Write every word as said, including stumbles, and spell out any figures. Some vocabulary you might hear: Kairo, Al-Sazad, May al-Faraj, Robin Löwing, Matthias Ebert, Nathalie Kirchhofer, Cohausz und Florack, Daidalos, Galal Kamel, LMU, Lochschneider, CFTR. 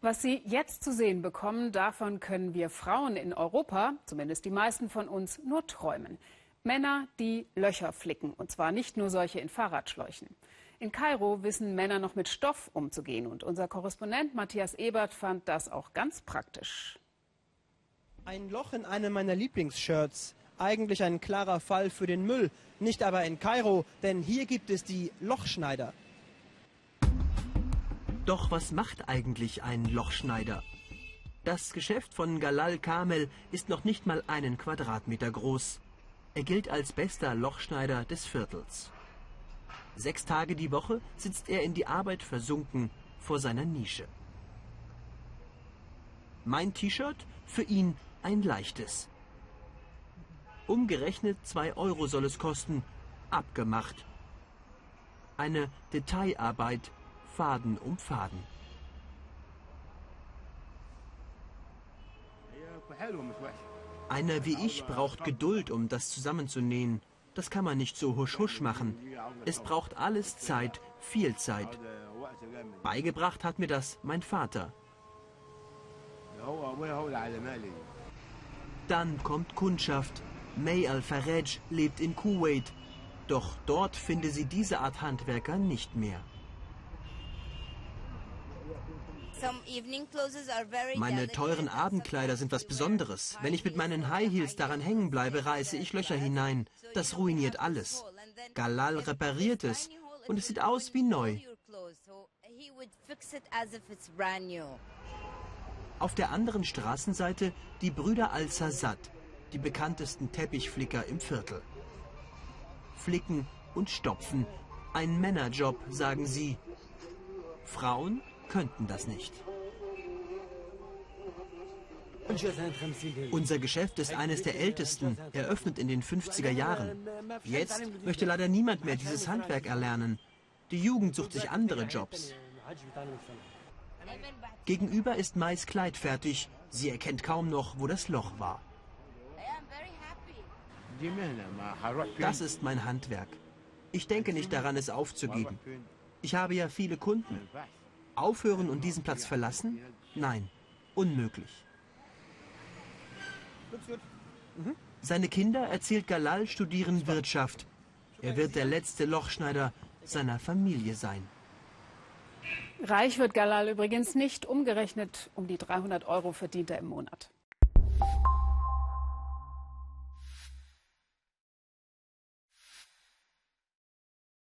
Was Sie jetzt zu sehen bekommen, davon können wir Frauen in Europa, zumindest die meisten von uns, nur träumen. Männer, die Löcher flicken, und zwar nicht nur solche in Fahrradschläuchen. In Kairo wissen Männer noch mit Stoff umzugehen, und unser Korrespondent Matthias Ebert fand das auch ganz praktisch. Ein Loch in einem meiner Lieblingsshirts. Eigentlich ein klarer Fall für den Müll, nicht aber in Kairo, denn hier gibt es die Lochschneider. Doch was macht eigentlich ein Lochschneider? Das Geschäft von Galal Kamel ist noch nicht mal einen Quadratmeter groß. Er gilt als bester Lochschneider des Viertels. Sechs Tage die Woche sitzt er in die Arbeit versunken vor seiner Nische. Mein T-Shirt, für ihn ein leichtes. Umgerechnet zwei Euro soll es kosten, abgemacht. Eine Detailarbeit, Faden um Faden. Einer wie ich braucht Geduld, um das zusammenzunähen. Das kann man nicht so husch husch machen. Es braucht alles Zeit, viel Zeit. Beigebracht hat mir das mein Vater. Dann kommt Kundschaft. May al-Faraj lebt in Kuwait. Doch dort finde sie diese Art Handwerker nicht mehr. Meine teuren Abendkleider sind was Besonderes. Wenn ich mit meinen High Heels daran hängen bleibe, reiße ich Löcher hinein. Das ruiniert alles. Galal repariert es und es sieht aus wie neu. Auf der anderen Straßenseite die Brüder Al-Sazad, die bekanntesten Teppichflicker im Viertel. Flicken und Stopfen, ein Männerjob, sagen sie. Frauen könnten das nicht. Unser Geschäft ist eines der ältesten, eröffnet in den fünfziger Jahren. Jetzt möchte leider niemand mehr dieses Handwerk erlernen. Die Jugend sucht sich andere Jobs. Gegenüber ist Mais Kleid fertig. Sie erkennt kaum noch, wo das Loch war. Das ist mein Handwerk. Ich denke nicht daran, es aufzugeben. Ich habe ja viele Kunden. Aufhören und diesen Platz verlassen? Nein, unmöglich. Seine Kinder, erzählt Galal, studieren Wirtschaft. Er wird der letzte Lochschneider seiner Familie sein. Reich wird Galal übrigens nicht, umgerechnet um die dreihundert Euro verdient er im Monat.